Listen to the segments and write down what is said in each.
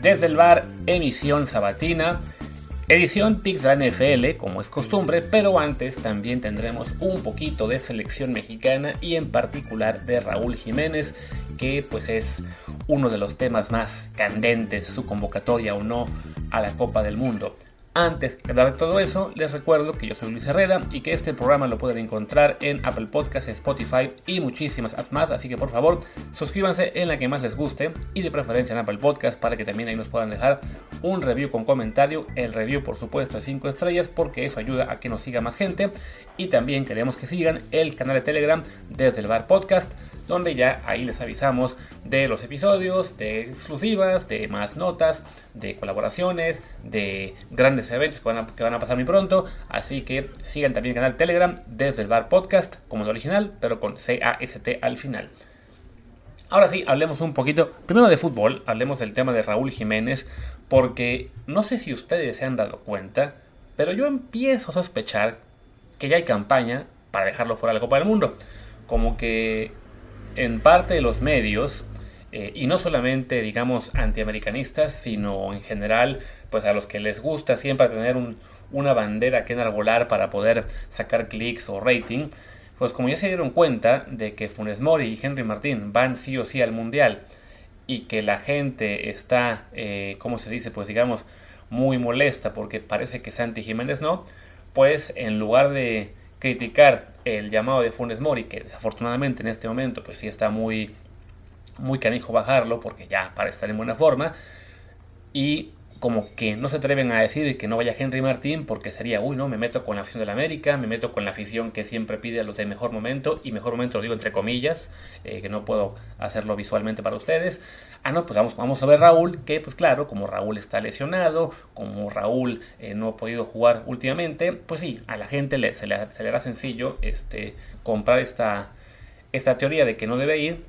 Desde el VAR, emisión sabatina, edición Picks de la NFL, como es costumbre, pero antes también tendremos un poquito de selección mexicana y en particular de Raúl Jiménez, que pues es uno de los temas más candentes, su convocatoria o no a la Copa del Mundo. Antes de hablar de todo eso, les recuerdo que yo soy Luis Herrera y que este programa lo pueden encontrar en Apple Podcasts, Spotify y muchísimas apps más, así que por favor suscríbanse en la que más les guste y de preferencia en Apple Podcasts para que también ahí nos puedan dejar un review con comentario, el review por supuesto de 5 estrellas porque eso ayuda a que nos siga más gente y también queremos que sigan el canal de Telegram Desde el VAR Podcast, donde ya ahí les avisamos de los episodios, de exclusivas, de más notas, de colaboraciones, de grandes eventos que van a pasar muy pronto. Así que sigan también el canal Telegram Desde el VAR Podcast, como el original, pero con C-A-S-T al final. Ahora sí, hablemos un poquito, primero de fútbol, hablemos del tema de Raúl Jiménez, porque no sé si ustedes se han dado cuenta, pero yo empiezo a sospechar que ya hay campaña para dejarlo fuera de la Copa del Mundo. Como que en parte de los medios, y no solamente digamos antiamericanistas, sino en general pues a los que les gusta siempre tener una bandera que enarbolar para poder sacar clics o rating, pues como ya se dieron cuenta de que Funes Mori y Henry Martín van sí o sí al Mundial y que la gente está, ¿cómo se dice? Pues digamos muy molesta porque parece que Santi Jiménez no, pues en lugar de criticar el llamado de Funes Mori, que desafortunadamente en este momento pues sí está muy, muy canijo bajarlo porque ya para estar en buena forma, y como que no se atreven a decir que no vaya Henry Martín porque sería, uy no, me meto con la afición de la América, me meto con la afición que siempre pide a los de mejor momento, y mejor momento lo digo entre comillas, que no puedo hacerlo visualmente para ustedes. Ah no, pues vamos a ver Raúl, que pues claro, como Raúl está lesionado, como Raúl no ha podido jugar últimamente, pues sí, a la gente se le hará sencillo comprar esta teoría de que no debe ir.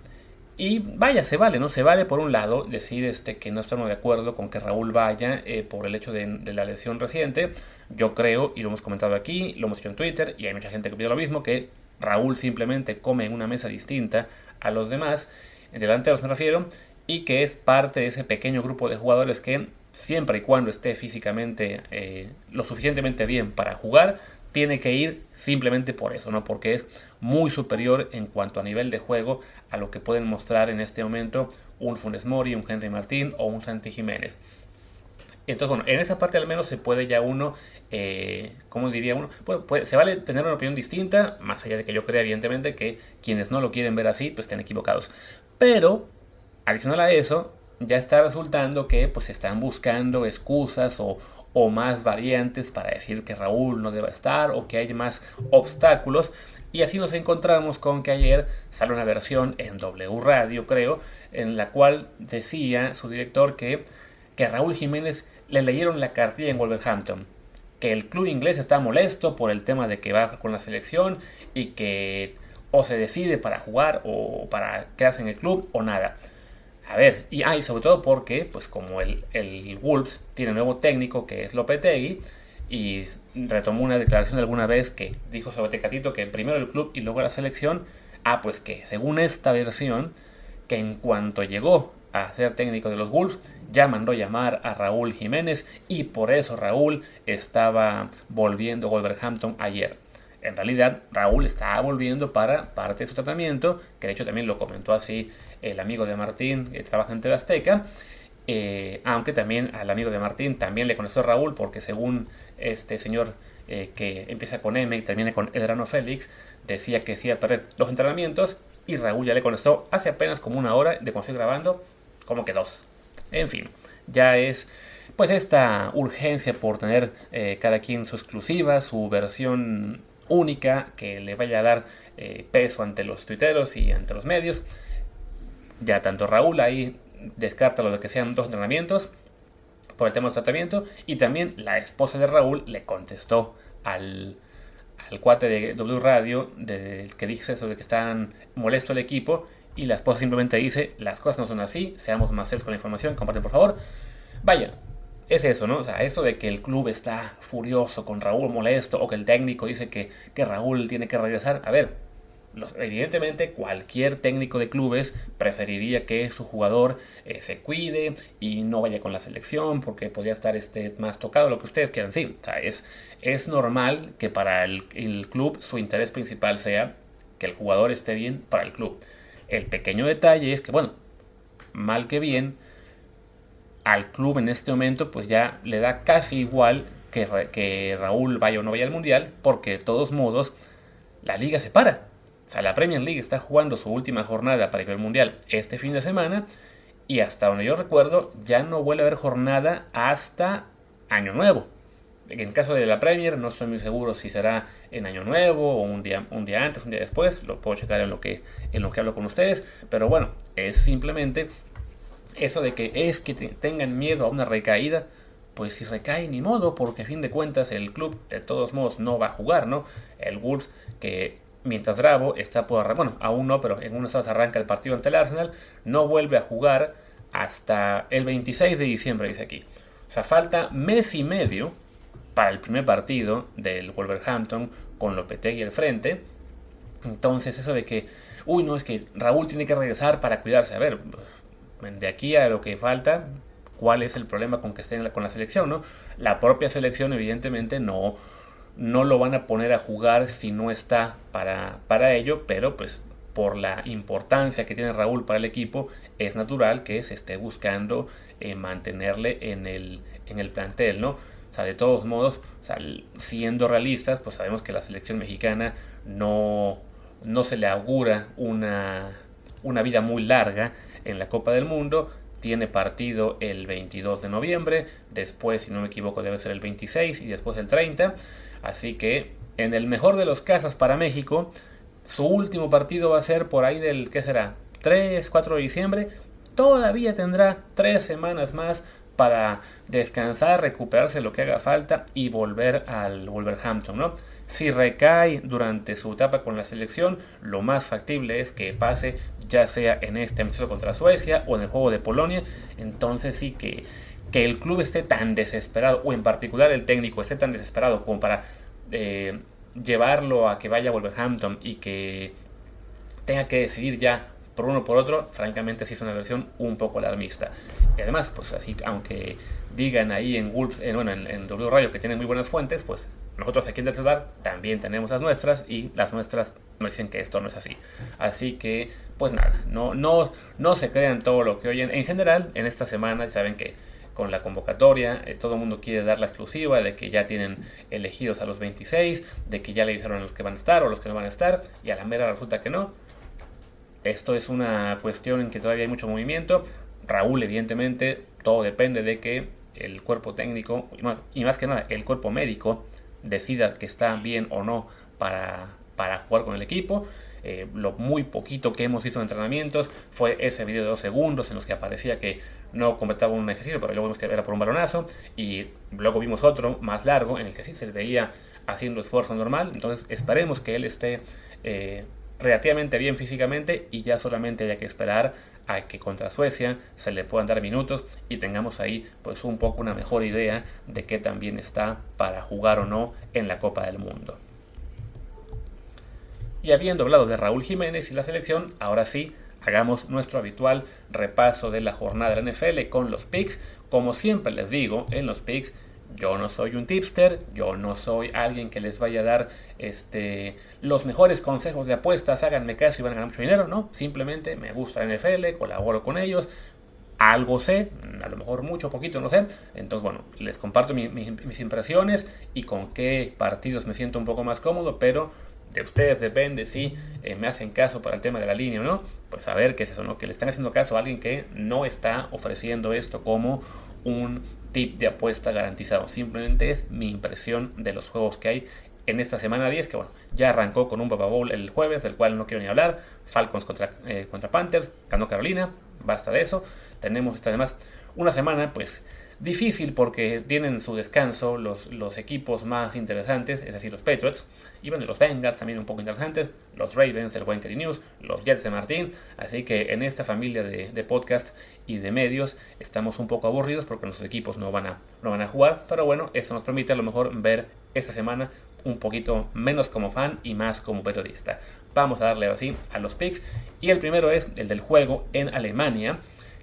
Y vaya, se vale, ¿no? Se vale por un lado decir que no estamos de acuerdo con que Raúl vaya por el hecho de la lesión reciente. Yo creo, y lo hemos comentado aquí, lo hemos hecho en Twitter, y hay mucha gente que pide lo mismo, que Raúl simplemente come en una mesa distinta a los demás, delante de los me refiero, y que es parte de ese pequeño grupo de jugadores que siempre y cuando esté físicamente lo suficientemente bien para jugar, tiene que ir simplemente por eso, ¿no? Porque es muy superior en cuanto a nivel de juego a lo que pueden mostrar en este momento un Funes Mori, un Henry Martín o un Santi Jiménez. Entonces, bueno, en esa parte al menos se puede ya uno, ¿cómo diría uno? Bueno, pues, se vale tener una opinión distinta, más allá de que yo crea evidentemente que quienes no lo quieren ver así, pues estén equivocados. Pero, adicional a eso, ya está resultando que pues están buscando excusas o más variantes para decir que Raúl no deba estar o que hay más obstáculos, y así nos encontramos con que ayer salió una versión en W Radio, creo, en la cual decía su director que a Raúl Jiménez le leyeron la cartilla en Wolverhampton, que el club inglés está molesto por el tema de que va con la selección y que o se decide para jugar o para quedarse en el club o nada. A ver, y sobre todo porque, pues como el Wolves tiene un nuevo técnico que es Lopetegui, y retomó una declaración de alguna vez que dijo sobre Tecatito que primero el club y luego la selección, pues que según esta versión, que en cuanto llegó a ser técnico de los Wolves, ya mandó llamar a Raúl Jiménez y por eso Raúl estaba volviendo a Wolverhampton ayer. En realidad, Raúl está volviendo para parte de su tratamiento, que de hecho también lo comentó así el amigo de Martín, que trabaja en TV Azteca, aunque también al amigo de Martín también le conoció a Raúl, porque según este señor que empieza con M y termina con Edrano Félix, decía que sí iba a perder los entrenamientos, y Raúl ya le contestó hace apenas como una hora de cuando estoy grabando, como que dos. En fin, ya es pues esta urgencia por tener cada quien su exclusiva, su versión única, que le vaya a dar peso ante los tuiteros y ante los medios. Ya tanto Raúl ahí descarta lo de que sean dos entrenamientos por el tema del tratamiento, y también la esposa de Raúl le contestó al cuate de W Radio que dice eso de que están molesto el equipo, y la esposa simplemente dice, las cosas no son así, seamos más serios con la información, comparten por favor. Vaya, es eso, ¿no? O sea, eso de que el club está furioso con Raúl, molesto, o que el técnico dice que Raúl tiene que regresar. A ver, Evidentemente cualquier técnico de clubes preferiría que su jugador se cuide y no vaya con la selección porque podría estar más tocado, lo que ustedes quieran. Sí, o sea, es normal que para el club su interés principal sea que el jugador esté bien para el club. El pequeño detalle es que, bueno, mal que bien, al club en este momento pues ya le da casi igual que Raúl vaya o no vaya al Mundial, porque de todos modos la liga se para. O sea, la Premier League está jugando su última jornada para ir al Mundial este fin de semana, y hasta donde yo recuerdo ya no vuelve a haber jornada hasta Año Nuevo. En el caso de la Premier no estoy muy seguro si será en Año Nuevo o un día antes, un día después. Lo puedo checar en lo que hablo con ustedes. Pero bueno, es simplemente eso de que tengan miedo a una recaída. Pues si recae, ni modo, porque a fin de cuentas el club de todos modos no va a jugar, ¿no? El Wolves, que mientras Bravo está por... Bueno, aún no, pero en unos días arranca el partido ante el Arsenal. No vuelve a jugar hasta el 26 de diciembre, dice aquí. O sea, falta mes y medio para el primer partido del Wolverhampton con Lopetegui al frente. Entonces eso de que... Uy, no, es que Raúl tiene que regresar para cuidarse. A ver, de aquí a lo que falta... ¿Cuál es el problema con que estén con la selección, no? La propia selección evidentemente no lo van a poner a jugar si no está para ello, pero pues por la importancia que tiene Raúl para el equipo es natural que se esté buscando mantenerle en el plantel, ¿no? O sea, de todos modos, o sea, siendo realistas, pues sabemos que la selección mexicana no se le augura una vida muy larga en la Copa del Mundo. Tiene partido el 22 de noviembre, después, si no me equivoco, debe ser el 26 y después el 30. Así que, en el mejor de los casos para México, su último partido va a ser por ahí del, ¿qué será? 3, 4 de diciembre. Todavía tendrá 3 semanas más para descansar, recuperarse lo que haga falta y volver al Wolverhampton, ¿no? Si recae durante su etapa con la selección, lo más factible es que pase ya sea en este amistoso contra Suecia o en el juego de Polonia. Entonces sí que el club esté tan desesperado, o en particular el técnico esté tan desesperado como para llevarlo a que vaya a Wolverhampton y que tenga que decidir ya por uno por otro, francamente sí es una versión un poco alarmista. Y además, pues así, aunque digan ahí en W Radio que tienen muy buenas fuentes, pues nosotros aquí en Desde el VAR también tenemos las nuestras, y las nuestras nos dicen que esto no es así. Así que, pues nada, no se crean todo lo que oyen. En general, en esta semana saben que con la convocatoria todo el mundo quiere dar la exclusiva de que ya tienen elegidos a los 26, de que ya le dijeron a los que van a estar o a los que no van a estar, y a la mera resulta que no. Esto es una cuestión en que todavía hay mucho movimiento. Raúl, evidentemente, todo depende de que el cuerpo técnico, y más que nada el cuerpo médico, decida que está bien o no para jugar con el equipo. Lo muy poquito que hemos visto en entrenamientos fue ese video de 2 segundos en los que aparecía que no completaba un ejercicio, pero luego vimos que era por un balonazo, y luego vimos otro más largo en el que sí se le veía haciendo esfuerzo normal. Entonces esperemos que él esté... relativamente bien físicamente, y ya solamente haya que esperar a que contra Suecia se le puedan dar minutos y tengamos ahí pues un poco una mejor idea de qué también está para jugar o no en la Copa del Mundo. Y habiendo hablado de Raúl Jiménez y la selección, ahora sí hagamos nuestro habitual repaso de la jornada de la NFL con los picks. Como siempre les digo, en los picks yo no soy un tipster, yo no soy alguien que les vaya a dar los mejores consejos de apuestas, háganme caso y van a ganar mucho dinero, ¿no? Simplemente me gusta la NFL, colaboro con ellos, algo sé, a lo mejor mucho, poquito, no sé. Entonces, bueno, les comparto mis impresiones y con qué partidos me siento un poco más cómodo, pero de ustedes depende si me hacen caso para el tema de la línea o no. Pues a ver qué es eso, ¿no? Que le están haciendo caso a alguien que no está ofreciendo esto como un tip de apuesta garantizado. Simplemente es mi impresión de los juegos que hay en esta semana 10, que bueno, ya arrancó con un Papa Bowl el jueves, del cual no quiero ni hablar. Falcons contra Panthers, ganó Carolina, basta de eso. Tenemos además una semana pues difícil, porque tienen su descanso los equipos más interesantes, es decir, los Patriots, y bueno, los Bengals también un poco interesantes, los Ravens, el buen Kerry News, los Jets de Martín. Así que en esta familia de podcast y de medios estamos un poco aburridos porque nuestros equipos no van a jugar, pero bueno, eso nos permite a lo mejor ver esta semana un poquito menos como fan y más como periodista. Vamos a darle ahora sí a los picks, y el primero es el del juego en Alemania,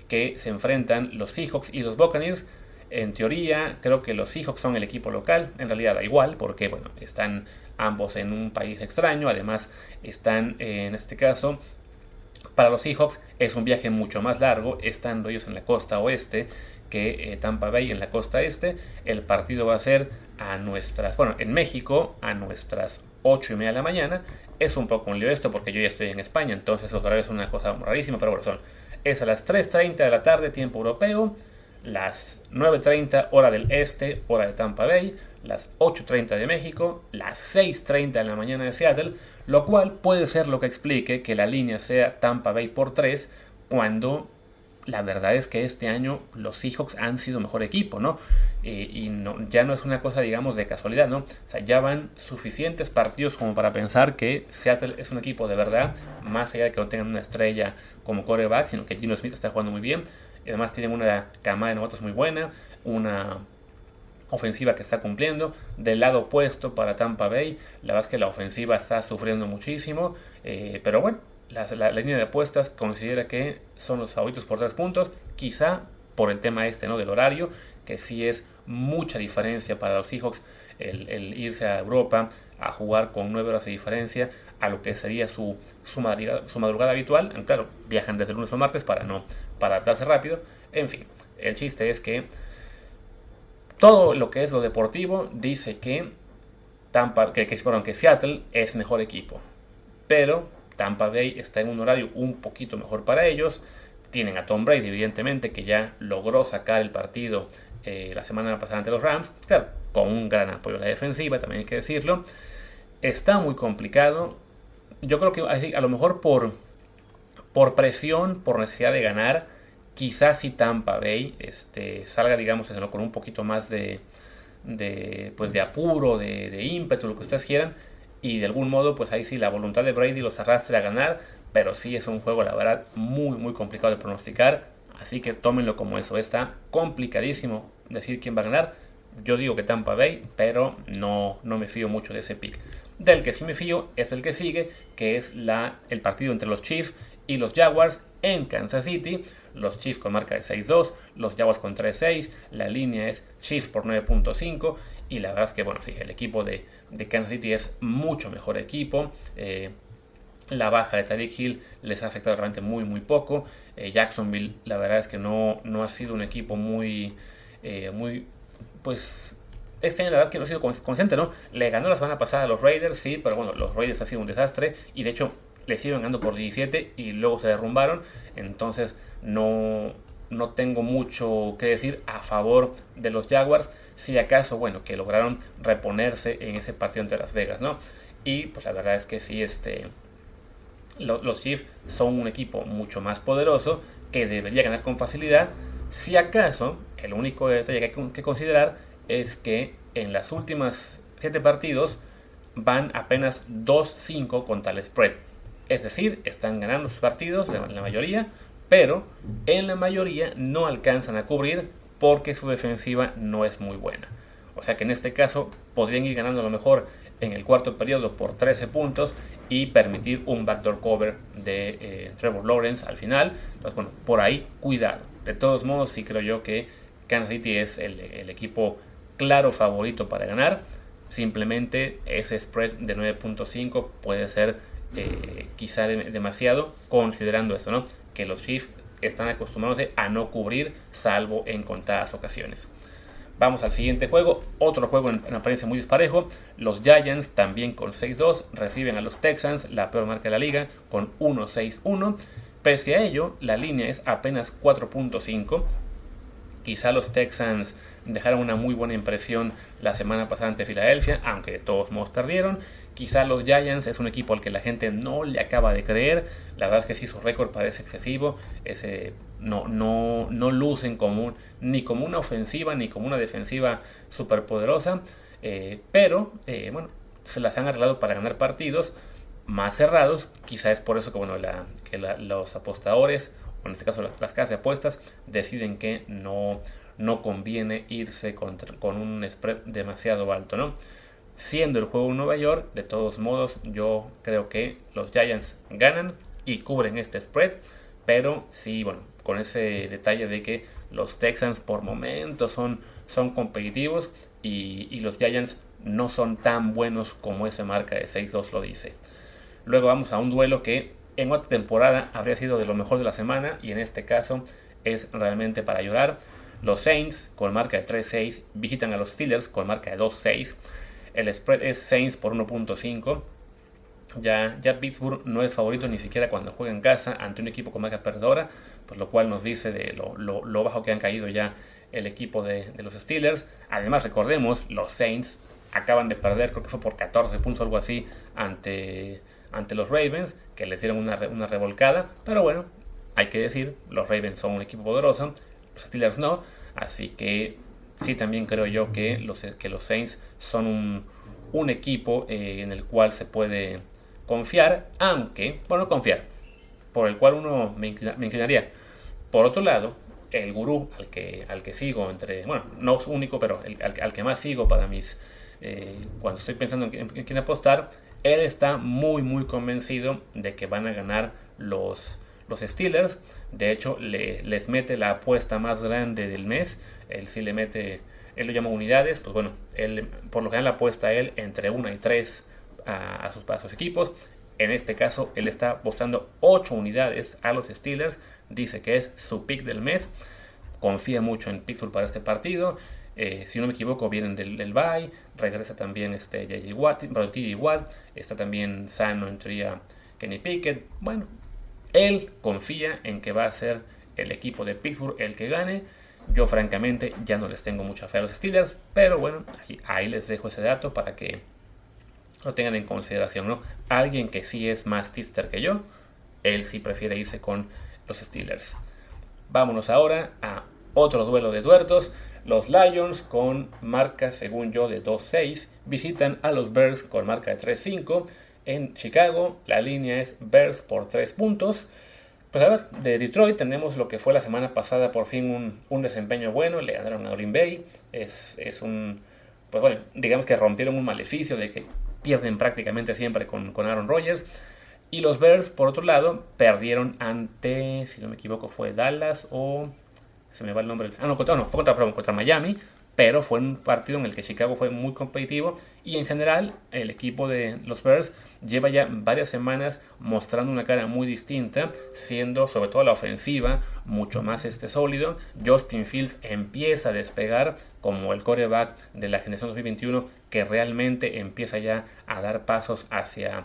que se enfrentan los Seahawks y los Buccaneers. En teoría, creo que los Seahawks son el equipo local, en realidad da igual, porque bueno, están ambos en un país extraño, además están, en este caso, para los Seahawks es un viaje mucho más largo, estando ellos en la costa oeste, que Tampa Bay en la costa este. El partido va a ser en México, a nuestras 8:30 de la mañana. Es un poco un lío esto porque yo ya estoy en España, entonces los horarios son una cosa rarísima, pero bueno, es a las 3:30 de la tarde, tiempo europeo, las 9:30 hora del este, hora de Tampa Bay, las 8:30 de México, las 6:30 de la mañana de Seattle, lo cual puede ser lo que explique que la línea sea Tampa Bay por 3, cuando la verdad es que este año los Seahawks han sido mejor equipo, ¿no? Y no, ya no es una cosa, digamos, de casualidad, ¿no? O sea, ya van suficientes partidos como para pensar que Seattle es un equipo de verdad, más allá de que no tengan una estrella como quarterback, sino que Geno Smith está jugando muy bien. Además tienen una camada de novatos muy buena, una ofensiva que está cumpliendo. Del lado opuesto para Tampa Bay, la verdad es que la ofensiva está sufriendo muchísimo, pero bueno. La línea de apuestas considera que son los favoritos por 3 puntos, quizá por el tema ¿no? del horario, que sí es mucha diferencia para los Seahawks el irse a Europa a jugar con 9 horas de diferencia a lo que sería su madrugada habitual. Claro, viajan desde el lunes o martes para adaptarse rápido. En fin, el chiste es que todo lo que es lo deportivo dice que que Seattle es mejor equipo, pero Tampa Bay está en un horario un poquito mejor para ellos. Tienen a Tom Brady, evidentemente, que ya logró sacar el partido la semana pasada ante los Rams. Claro, con un gran apoyo a la defensiva, también hay que decirlo. Está muy complicado. Yo creo que a lo mejor por presión, por necesidad de ganar, quizás si Tampa Bay salga, digamos, con un poquito más de apuro, de ímpetu, lo que ustedes quieran. Y de algún modo, pues ahí sí la voluntad de Brady los arrastre a ganar, pero sí es un juego, la verdad, muy muy complicado de pronosticar, así que tómenlo como eso. Está complicadísimo decir quién va a ganar. Yo digo que Tampa Bay, pero no me fío mucho de ese pick. Del que sí me fío es el que sigue, que es el partido entre los Chiefs y los Jaguars en Kansas City. Los Chiefs con marca de 6-2, los Jaguars con 3-6, la línea es Chiefs por 9.5, y la verdad es que, bueno, sí, el equipo de Kansas City es mucho mejor equipo. La baja de Tyreek Hill les ha afectado realmente muy muy poco. Jacksonville, la verdad es que no ha sido un equipo muy pues este año la verdad es que no ha sido consciente, ¿no? Le ganó la semana pasada a los Raiders, sí, pero bueno, los Raiders ha sido un desastre, y de hecho les iban ganando por 17 y luego se derrumbaron. Entonces no tengo mucho que decir a favor de los Jaguars, si acaso, bueno, que lograron reponerse en ese partido ante Las Vegas, ¿no? Y pues la verdad es que sí, los Chiefs son un equipo mucho más poderoso que debería ganar con facilidad. Si acaso, el único detalle que hay que considerar es que en las últimas 7 partidos van apenas 2-5 contra el spread. Es decir, están ganando sus partidos, la mayoría, pero en la mayoría no alcanzan a cubrir porque su defensiva no es muy buena. O sea que en este caso podrían ir ganando a lo mejor en el cuarto periodo por 13 puntos y permitir un backdoor cover de Trevor Lawrence al final. Entonces, bueno, por ahí cuidado. De todos modos, sí creo yo que Kansas City es el equipo claro favorito para ganar. Simplemente ese spread de 9.5 puede ser quizá demasiado, considerando esto, ¿no? Que los Chiefs están acostumbrándose a no cubrir, salvo en contadas ocasiones. Vamos al siguiente juego, otro juego en apariencia muy disparejo. Los Giants, también con 6-2, reciben a los Texans, la peor marca de la liga, con 1-6-1. Pese a ello, la línea es apenas 4.5. Quizá los Texans dejaron una muy buena impresión la semana pasada ante Filadelfia, aunque de todos modos perdieron. Quizá los Giants es un equipo al que la gente no le acaba de creer. La verdad es que sí, su récord parece excesivo. No lucen ni como una ofensiva ni como una defensiva superpoderosa. Pero bueno, se las han arreglado para ganar partidos más cerrados. Quizá es por eso que, bueno, los apostadores, o en este caso las casas de apuestas, deciden que no conviene irse con un spread demasiado alto, ¿no? siendo el juego en Nueva York. De todos modos, yo creo que los Giants ganan y cubren este spread, pero sí, bueno, con ese detalle de que los Texans por momentos son competitivos y los Giants no son tan buenos como esa marca de 6-2 lo dice. Luego vamos a un duelo que en otra temporada habría sido de lo mejor de la semana y en este caso es realmente para llorar. Los Saints con marca de 3-6 visitan a los Steelers con marca de 2-6. El spread es Saints por 1.5. Ya Pittsburgh no es favorito ni siquiera cuando juega en casa ante un equipo con marca perdedora, pues lo cual nos dice de lo bajo que han caído ya el equipo de los Steelers. Además, recordemos, los Saints acaban de perder, creo que fue por 14 puntos o algo así, ante los Ravens, que les dieron una revolcada. Pero bueno, hay que decir, los Ravens son un equipo poderoso, los Steelers no. Así que sí, también creo yo que los Saints son un equipo en el cual se puede confiar, aunque, bueno, confiar, por el cual uno me inclinaría. Por otro lado, el gurú al que sigo, bueno, no es único, pero al que más sigo para mis... cuando estoy pensando en quién apostar, él está muy muy convencido de que van a ganar los Steelers. De hecho, les mete la apuesta más grande del mes. Él sí le mete, él lo llama unidades. Pues bueno, él por lo general la apuesta él entre 1 y 3 a sus equipos. En este caso, él está apostando 8 unidades a los Steelers. Dice que es su pick del mes. Confía mucho en Pittsburgh para este partido. Si no me equivoco, vienen del bye. Regresa también TJ Watt. Está también sano, en teoría, Kenny Pickett. Bueno, él confía en que va a ser el equipo de Pittsburgh el que gane. Yo, francamente, ya no les tengo mucha fe a los Steelers. Pero bueno, ahí les dejo ese dato para que lo tengan en consideración, ¿no? Alguien que sí es más tipster que yo, él sí prefiere irse con los Steelers. Vámonos ahora a otro duelo de tuertos. Los Lions con marca, según yo, de 2-6 visitan a los Bears con marca de 3-5 en Chicago. La línea es Bears por 3 puntos. Pues a ver, de Detroit tenemos lo que fue la semana pasada, por fin un desempeño bueno. Le ganaron a Green Bay. Es un, pues bueno, digamos que rompieron un maleficio de que pierden prácticamente siempre con Aaron Rodgers. Y los Bears, por otro lado, perdieron ante, si no me equivoco, fue Dallas o... se me va el nombre. Fue contra Miami, pero fue un partido en el que Chicago fue muy competitivo y en general el equipo de los Bears lleva ya varias semanas mostrando una cara muy distinta, siendo sobre todo la ofensiva mucho más sólido. Justin Fields empieza a despegar como el quarterback de la generación 2021 que realmente empieza ya a dar pasos hacia,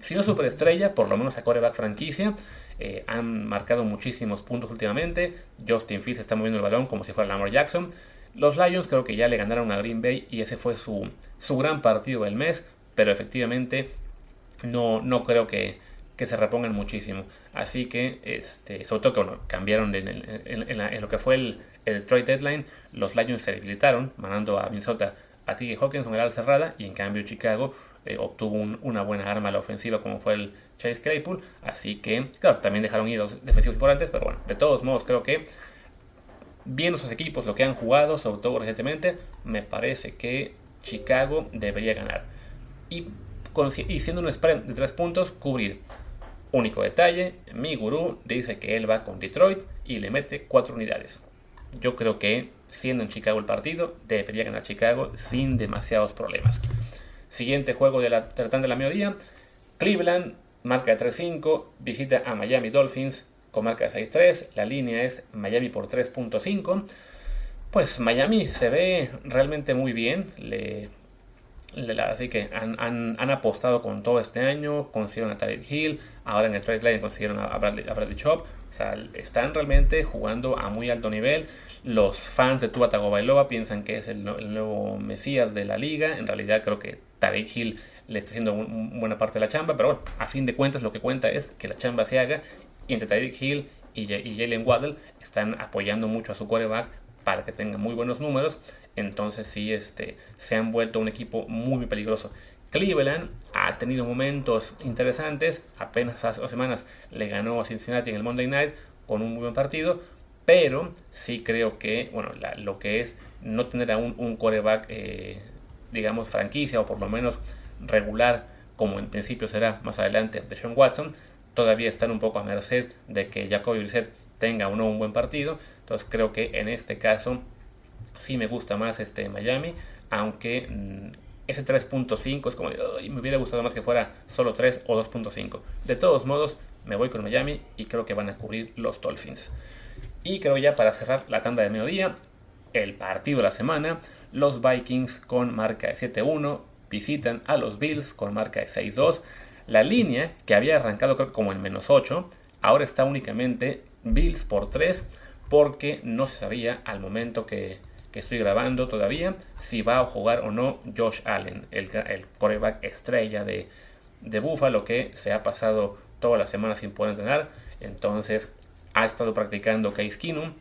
si no superestrella, por lo menos a quarterback franquicia. Han marcado muchísimos puntos últimamente. Justin Fields está moviendo el balón como si fuera Lamar Jackson. Los Lions creo que ya le ganaron a Green Bay y ese fue su gran partido del mes, pero efectivamente no creo que se repongan muchísimo. Así que, sobre todo que bueno, cambiaron en lo que fue el trade deadline. Los Lions se debilitaron, mandando a Minnesota a TJ Hawkinson en el ala cerrada, y en cambio Chicago obtuvo una buena arma a la ofensiva como fue el Chase Claypool. Así que, claro, también dejaron ir a los defensivos importantes, pero bueno, de todos modos creo que bien los equipos, lo que han jugado, sobre todo recientemente, me parece que Chicago debería ganar. Y siendo un spread de 3 puntos, cubrir. Único detalle, mi gurú dice que él va con Detroit y le mete 4 unidades. Yo creo que, siendo en Chicago el partido, debería ganar Chicago sin demasiados problemas. Siguiente juego de la mediodía. Cleveland, marca de 3-5, visita a Miami Dolphins con marca de 6-3. La línea es Miami por 3.5. Pues Miami se ve realmente muy bien. Así que han apostado con todo este año. Consiguieron a Tyreek Hill. Ahora en el trade line consiguieron a Bradley Chubb. O sea, están realmente jugando a muy alto nivel. Los fans de Tua Tagovailoa piensan que es el nuevo mesías de la liga. En realidad creo que Tyreek Hill le está haciendo buena parte de la chamba. Pero bueno, a fin de cuentas lo que cuenta es que la chamba se haga. Y entre Tyreek Hill y Jalen Waddle están apoyando mucho a su quarterback para que tenga muy buenos números. Entonces sí, se han vuelto un equipo muy, muy peligroso. Cleveland ha tenido momentos interesantes. Apenas hace 2 semanas le ganó a Cincinnati en el Monday Night con un muy buen partido. Pero sí creo que, bueno, lo que es no tener a un quarterback digamos, franquicia, o por lo menos regular, como en principio será más adelante Deshaun Watson, todavía están un poco a merced de que Jacoby Brissett tenga o no un buen partido. Entonces creo que en este caso sí me gusta más Miami, aunque ese 3.5 es como, me hubiera gustado más que fuera solo 3 o 2.5. De todos modos, me voy con Miami y creo que van a cubrir los Dolphins. Y creo ya para cerrar la tanda de mediodía, el partido de la semana, los Vikings con marca de 7-1 visitan a los Bills con marca de 6-2. La línea que había arrancado creo que como en menos 8, ahora está únicamente Bills por 3, porque no se sabía al momento que estoy grabando todavía si va a jugar o no Josh Allen, el quarterback estrella de Buffalo, que se ha pasado toda la semana sin poder entrenar. Entonces ha estado practicando Case Keenum,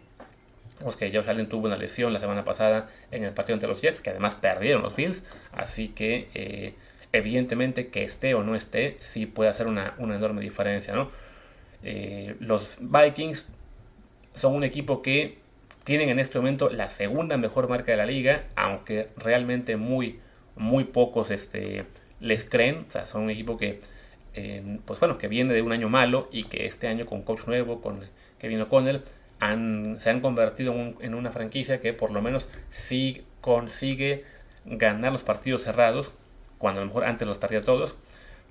pues que Josh Allen tuvo una lesión la semana pasada en el partido entre los Jets, que además perdieron los Bills, así que evidentemente que esté o no esté, sí puede hacer una enorme diferencia, ¿no? Los Vikings son un equipo que tienen en este momento la segunda mejor marca de la liga, aunque realmente muy pocos les creen. O sea, son un equipo que pues bueno, que viene de un año malo y que este año con coach nuevo, con Kevin O'Connell, se han convertido en una franquicia que por lo menos sí consigue ganar los partidos cerrados, cuando a lo mejor antes los perdía todos.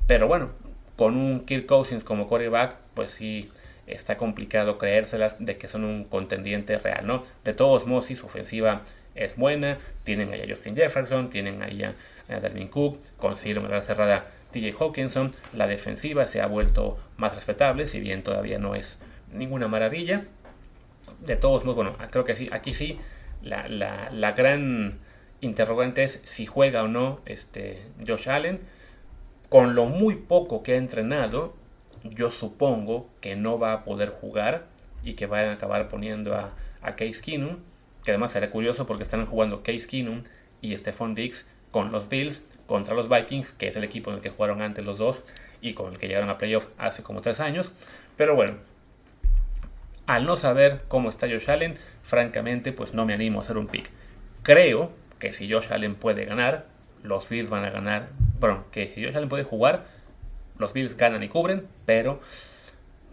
Pero bueno, con un Kirk Cousins como quarterback, pues sí está complicado creérselas de que son un contendiente real, ¿no? De todos modos, sí, su ofensiva es buena, tienen ahí a Justin Jefferson, tienen ahí a Dalvin Cook, consiguieron la cerrada TJ Hawkinson, la defensiva se ha vuelto más respetable, si bien todavía no es ninguna maravilla. De todos modos, bueno, creo que sí, aquí sí, la gran interrogante es si juega o no Josh Allen. Con lo muy poco que ha entrenado, yo supongo que no va a poder jugar y que van a acabar poniendo a Case Keenum, que además será curioso porque están jugando Case Keenum y Stephon Diggs con los Bills contra los Vikings, que es el equipo en el que jugaron antes los dos y con el que llegaron a playoff hace como 3 años. Pero bueno, al no saber cómo está Josh Allen, francamente pues no me animo a hacer un pick. Creo que si Josh Allen puede ganar, los Bills van a ganar. Bueno, que si Josh Allen puede jugar, los Bills ganan y cubren, pero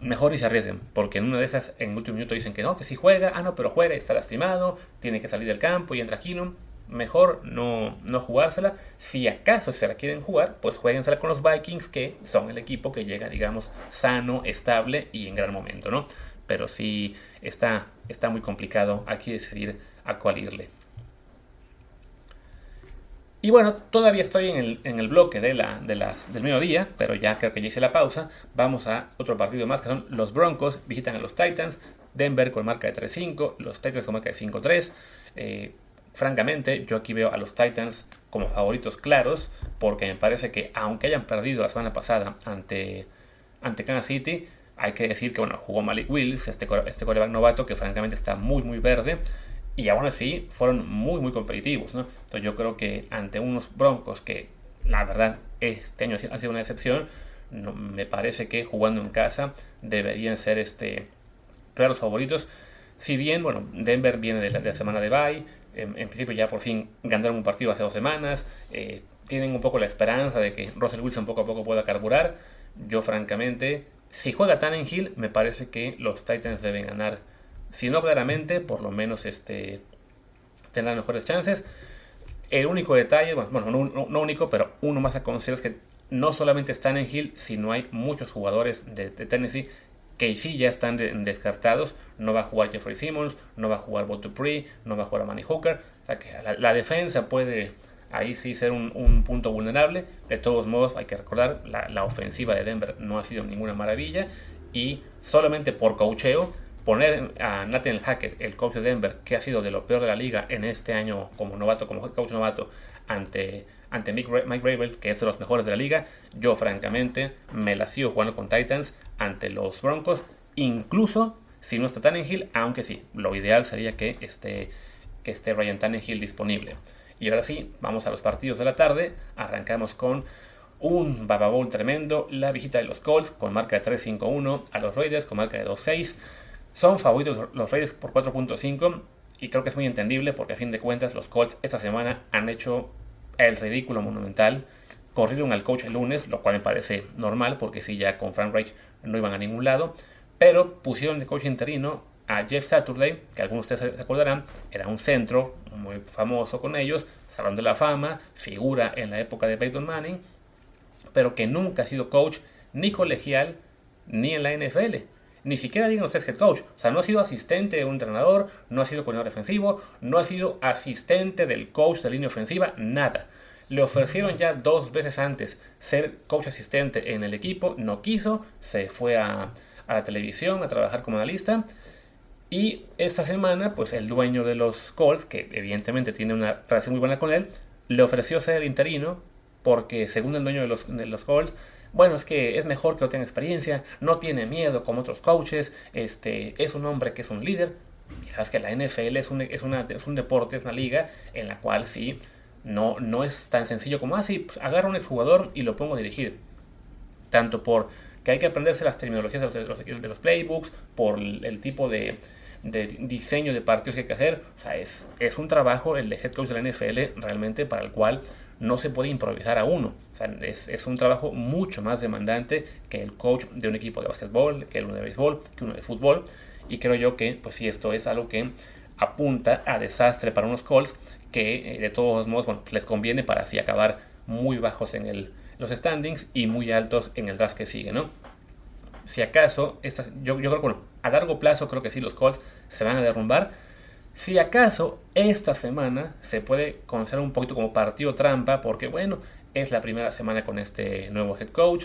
mejor y se arriesguen, porque en una de esas, en el último minuto dicen que no, que sí juega, pero juega, está lastimado, tiene que salir del campo y entra Keenum. Mejor no jugársela. Si acaso se la quieren jugar, pues juéguensela con los Vikings, que son el equipo que llega, digamos, sano, estable y en gran momento, ¿no? Pero sí está muy complicado aquí decidir a cuál irle. Y bueno, todavía estoy en el bloque del mediodía, pero ya creo que ya hice la pausa. Vamos a otro partido más, que son los Broncos visitan a los Titans. Denver con marca de 3-5, los Titans con marca de 5-3. Francamente, yo aquí veo a los Titans como favoritos claros, porque me parece que aunque hayan perdido la semana pasada ante Kansas City, hay que decir que bueno, jugó Malik Willis, este quarterback novato, que francamente está muy verde. Y aún así fueron muy competitivos, ¿no? Entonces yo creo que ante unos Broncos que la verdad este año ha sido una decepción, no, me parece que jugando en casa deberían ser claros favoritos. Si bien, bueno, Denver viene de la semana de bye, en principio ya por fin ganaron un partido hace 2 semanas, tienen un poco la esperanza de que Russell Wilson poco a poco pueda carburar. Yo francamente, si juega Tannehill, me parece que los Titans deben ganar. Si no claramente, por lo menos tendrán mejores chances. El único detalle, bueno, no único, pero uno más a considerar es que no solamente están en Hill, sino hay muchos jugadores de Tennessee que sí ya están descartados. No va a jugar Jeffrey Simmons, no va a jugar Bud Dupree, no va a jugar a Manny Hooker. O sea que la defensa puede ahí sí ser un punto vulnerable. De todos modos, hay que recordar, la ofensiva de Denver no ha sido ninguna maravilla. Y solamente por coacheo, poner a Nathaniel Hackett, el coach de Denver, que ha sido de lo peor de la liga en este año como novato, como coach novato, ante Mike Vrabel, que es de los mejores de la liga, yo francamente me la sigo jugando con Titans ante los Broncos, incluso si no está Tannehill, aunque sí, lo ideal sería que esté Ryan Tannehill disponible. Y ahora sí, vamos a los partidos de la tarde. Arrancamos con un bababol tremendo, la visita de los Colts con marca de 3-5-1 a los Raiders con marca de 2-6. Son favoritos los Raiders por 4.5 y creo que es muy entendible porque a fin de cuentas los Colts esta semana han hecho el ridículo monumental. Corrieron al coach el lunes, lo cual me parece normal, porque si ya con Frank Reich no iban a ningún lado. Pero pusieron de coach interino a Jeff Saturday, que algunos de ustedes se acordarán, era un centro muy famoso con ellos, Salón de la Fama, figura en la época de Peyton Manning, pero que nunca ha sido coach ni colegial ni en la NFL. Ni siquiera digan ustedes head coach, o sea, no ha sido asistente de un entrenador, no ha sido coordinador defensivo, no ha sido asistente del coach de línea ofensiva, nada. Le ofrecieron ya 2 veces antes ser coach asistente en el equipo, no quiso, se fue a la televisión a trabajar como analista. Y esta semana, pues el dueño de los Colts, que evidentemente tiene una relación muy buena con él, le ofreció ser el interino, porque según el dueño de los Colts, bueno, es que es mejor que no tenga experiencia, no tiene miedo como otros coaches, es un hombre que es un líder. Sabes que la NFL es un deporte, es una liga en la cual sí, no es tan sencillo como así, pues, agarro a un exjugador y lo pongo a dirigir. Tanto por que hay que aprenderse las terminologías de los playbooks, por el tipo de diseño de partidos que hay que hacer. O sea, es un trabajo el de head coach de la NFL realmente para el cual no se puede improvisar a uno. O sea, es un trabajo mucho más demandante que el coach de un equipo de básquetbol, que uno de béisbol, que uno de fútbol. Y creo yo que, pues sí, esto es algo que apunta a desastre para unos Colts que de todos modos, bueno, les conviene para así acabar muy bajos en los standings y muy altos en el draft que sigue, ¿no? Si acaso, yo creo que bueno, a largo plazo creo que sí los Colts se van a derrumbar. Si acaso esta semana se puede considerar un poquito como partido trampa, porque bueno, es la primera semana con este nuevo head coach,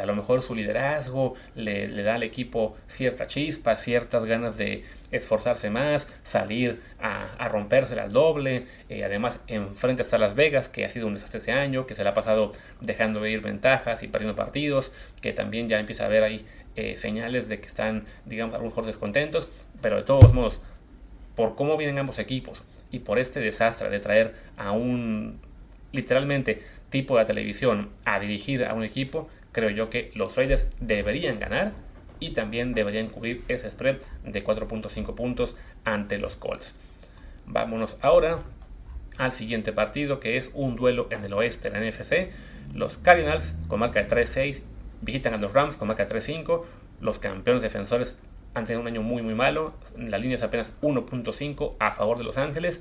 a lo mejor su liderazgo le da al equipo cierta chispa, ciertas ganas de esforzarse más, salir a rompérsela al doble, además enfrente está Las Vegas, que ha sido un desastre este año, que se le ha pasado dejando ir ventajas y perdiendo partidos, que también ya empieza a haber ahí señales de que están, digamos, a lo mejor descontentos, pero de todos modos, por cómo vienen ambos equipos y por este desastre de traer a un, literalmente, tipo de la televisión a dirigir a un equipo, creo yo que los Raiders deberían ganar y también deberían cubrir ese spread de 4.5 puntos ante los Colts. Vámonos ahora al siguiente partido, que es un duelo en el oeste, en la NFC. Los Cardinals con marca de 3-6 visitan a los Rams con marca de 3-5. Los campeones defensores han tenido un año muy muy malo, la línea es apenas 1.5 a favor de Los Ángeles.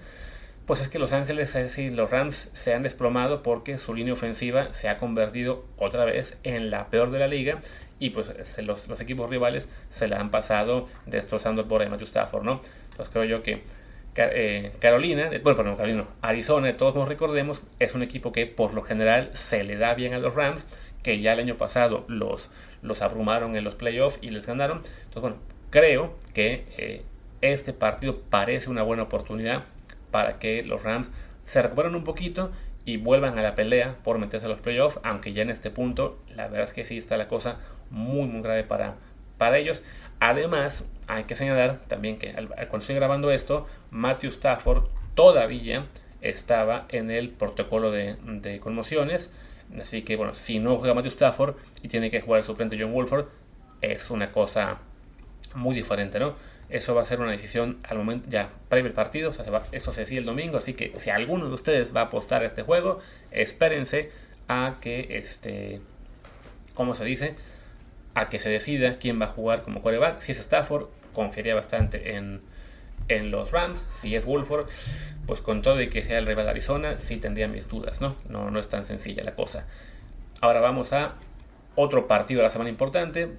Pues es que Los Ángeles, es decir, los Rams se han desplomado porque su línea ofensiva se ha convertido otra vez en la peor de la liga y pues los equipos rivales se la han pasado destrozando por Matthew Stafford, ¿no? Entonces creo yo que Arizona, de todos nos recordemos, es un equipo que por lo general se le da bien a los Rams, que ya el año pasado los abrumaron en los playoffs y les ganaron. Entonces bueno, creo que este partido parece una buena oportunidad para que los Rams se recuperen un poquito y vuelvan a la pelea por meterse a los playoffs, aunque ya en este punto la verdad es que sí está la cosa muy muy grave para ellos. Además, hay que señalar también que cuando estoy grabando esto, Matthew Stafford todavía estaba en el protocolo de conmociones, así que bueno, si no juega Matthew Stafford y tiene que jugar el suplente John Wolford, es una cosa muy diferente, ¿no? Eso va a ser una decisión al momento, ya previo al partido, o sea, eso se decide el domingo, así que si alguno de ustedes va a apostar a este juego, espérense a que, a que se decida quién va a jugar como quarterback. Si es Stafford, confiaría bastante en los Rams. Si es Wolford, pues con todo y que sea el rival de Arizona, sí tendría mis dudas, ¿no? No es tan sencilla la cosa. Ahora vamos a otro partido de la semana importante.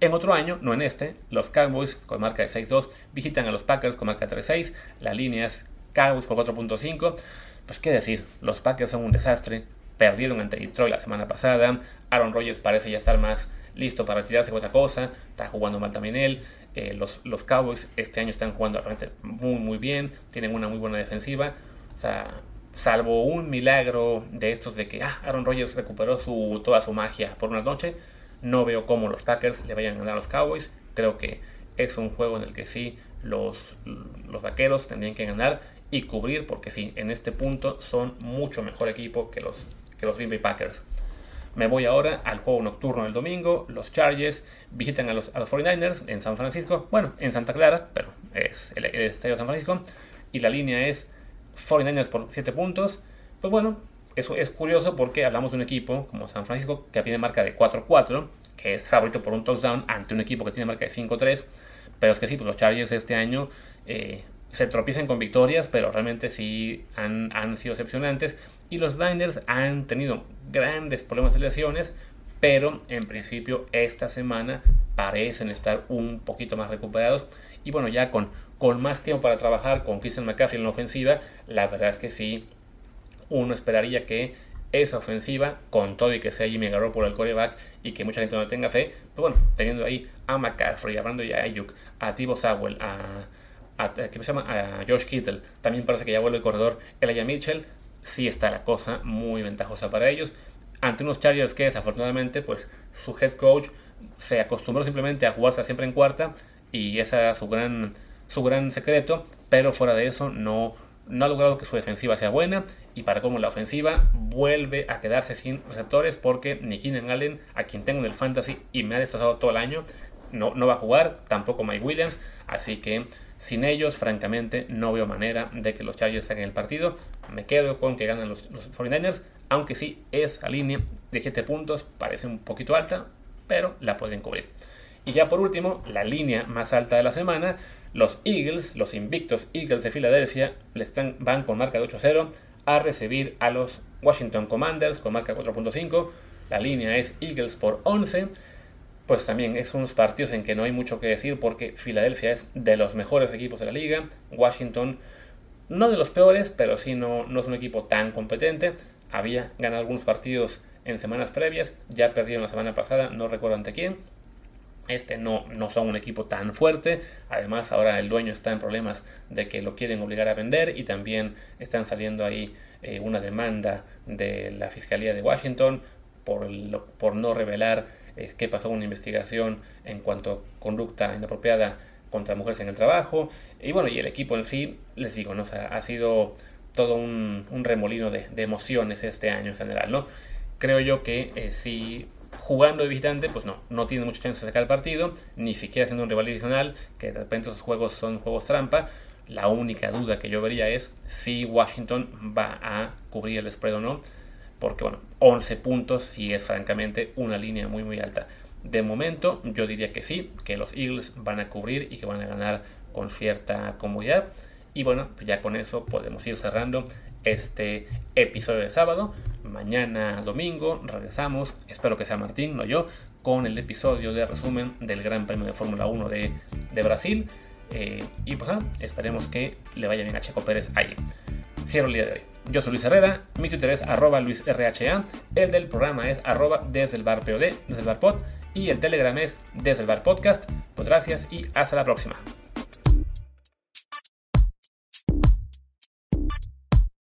En otro año, no en este, los Cowboys con marca de 6-2 visitan a los Packers con marca 3-6. La línea es Cowboys por 4.5. Pues qué decir, los Packers son un desastre. Perdieron ante Detroit la semana pasada. Aaron Rodgers parece ya estar más listo para retirarse con otra cosa. Está jugando mal también él. Los Cowboys este año están jugando realmente muy muy bien. Tienen una muy buena defensiva. O sea, salvo un milagro de estos de que Aaron Rodgers recuperó toda su magia por una noche, no veo cómo los Packers le vayan a ganar a los Cowboys. Creo que es un juego en el que sí los vaqueros tendrían que ganar y cubrir, porque sí, en este punto son mucho mejor equipo que los Green Bay Packers. Me voy ahora al juego nocturno del domingo. Los Chargers visitan a los 49ers en San Francisco. Bueno, en Santa Clara, pero es el estadio de San Francisco. Y la línea es 49ers por 7 puntos. Pues bueno, es curioso porque hablamos de un equipo como San Francisco que tiene marca de 4-4, que es favorito por un touchdown ante un equipo que tiene marca de 5-3, pero es que sí, pues los Chargers este año se tropiezan con victorias, pero realmente sí han sido decepcionantes, y los Niners han tenido grandes problemas de lesiones, pero en principio esta semana parecen estar un poquito más recuperados, y bueno, ya con más tiempo para trabajar con Christian McCaffrey en la ofensiva, la verdad es que sí, uno esperaría que esa ofensiva, con todo y que sea Jimmy Garoppolo el quarterback y que mucha gente no tenga fe, pero bueno, teniendo ahí a McCaffrey, a Brandon Ayuk, a Thibaut Samuel, a Josh Kittle, también parece que ya vuelve el corredor Elijah Mitchell, sí está la cosa muy ventajosa para ellos, ante unos Chargers que desafortunadamente pues su head coach se acostumbró simplemente a jugarse siempre en cuarta, y ese era su gran secreto, pero fuera de eso no ha logrado que su defensiva sea buena, y para cómo la ofensiva vuelve a quedarse sin receptores porque ni Keenan Allen, a quien tengo en el fantasy y me ha destrozado todo el año, no va a jugar, tampoco Mike Williams, así que sin ellos francamente no veo manera de que los Chargers saquen el partido. Me quedo con que ganan los 49ers, aunque sí, esa línea de 7 puntos parece un poquito alta, pero la pueden cubrir. Y ya por último, la línea más alta de la semana, los Eagles, los invictos Eagles de Filadelfia, van con marca de 8-0 a recibir a los Washington Commanders con marca 4.5. La línea es Eagles por 11. Pues también es unos partidos en que no hay mucho que decir porque Filadelfia es de los mejores equipos de la liga. Washington, no de los peores, pero sí no es un equipo tan competente. Había ganado algunos partidos en semanas previas, ya perdieron la semana pasada, no recuerdo ante quién. No son un equipo tan fuerte, además ahora el dueño está en problemas de que lo quieren obligar a vender y también están saliendo ahí una demanda de la Fiscalía de Washington por no revelar qué pasó en una investigación en cuanto a conducta inapropiada contra mujeres en el trabajo, y bueno, y el equipo en sí, les digo, ¿no? O sea, ha sido todo un remolino de emociones este año en general, ¿no? Creo yo que sí, jugando de visitante, pues no tiene mucha chance de sacar el partido, ni siquiera siendo un rival adicional, que de repente los juegos son juegos trampa. La única duda que yo vería es si Washington va a cubrir el spread o no, porque bueno, 11 puntos sí es francamente una línea muy muy alta. De momento yo diría que sí, que los Eagles van a cubrir y que van a ganar con cierta comodidad. Y bueno, ya con eso podemos ir cerrando este episodio de sábado. Mañana domingo regresamos, espero que sea Martín, no yo, con el episodio de resumen del Gran Premio de Fórmula 1 de Brasil, y pues esperemos que le vaya bien a Checo Pérez ahí. Cierro el día de hoy. Yo soy Luis Herrera, mi Twitter es @LuisRHA, el del programa es @desdeelvarPod, desde el VAR Pod, y el Telegram es Desde el VAR Podcast. Pues gracias y hasta la próxima.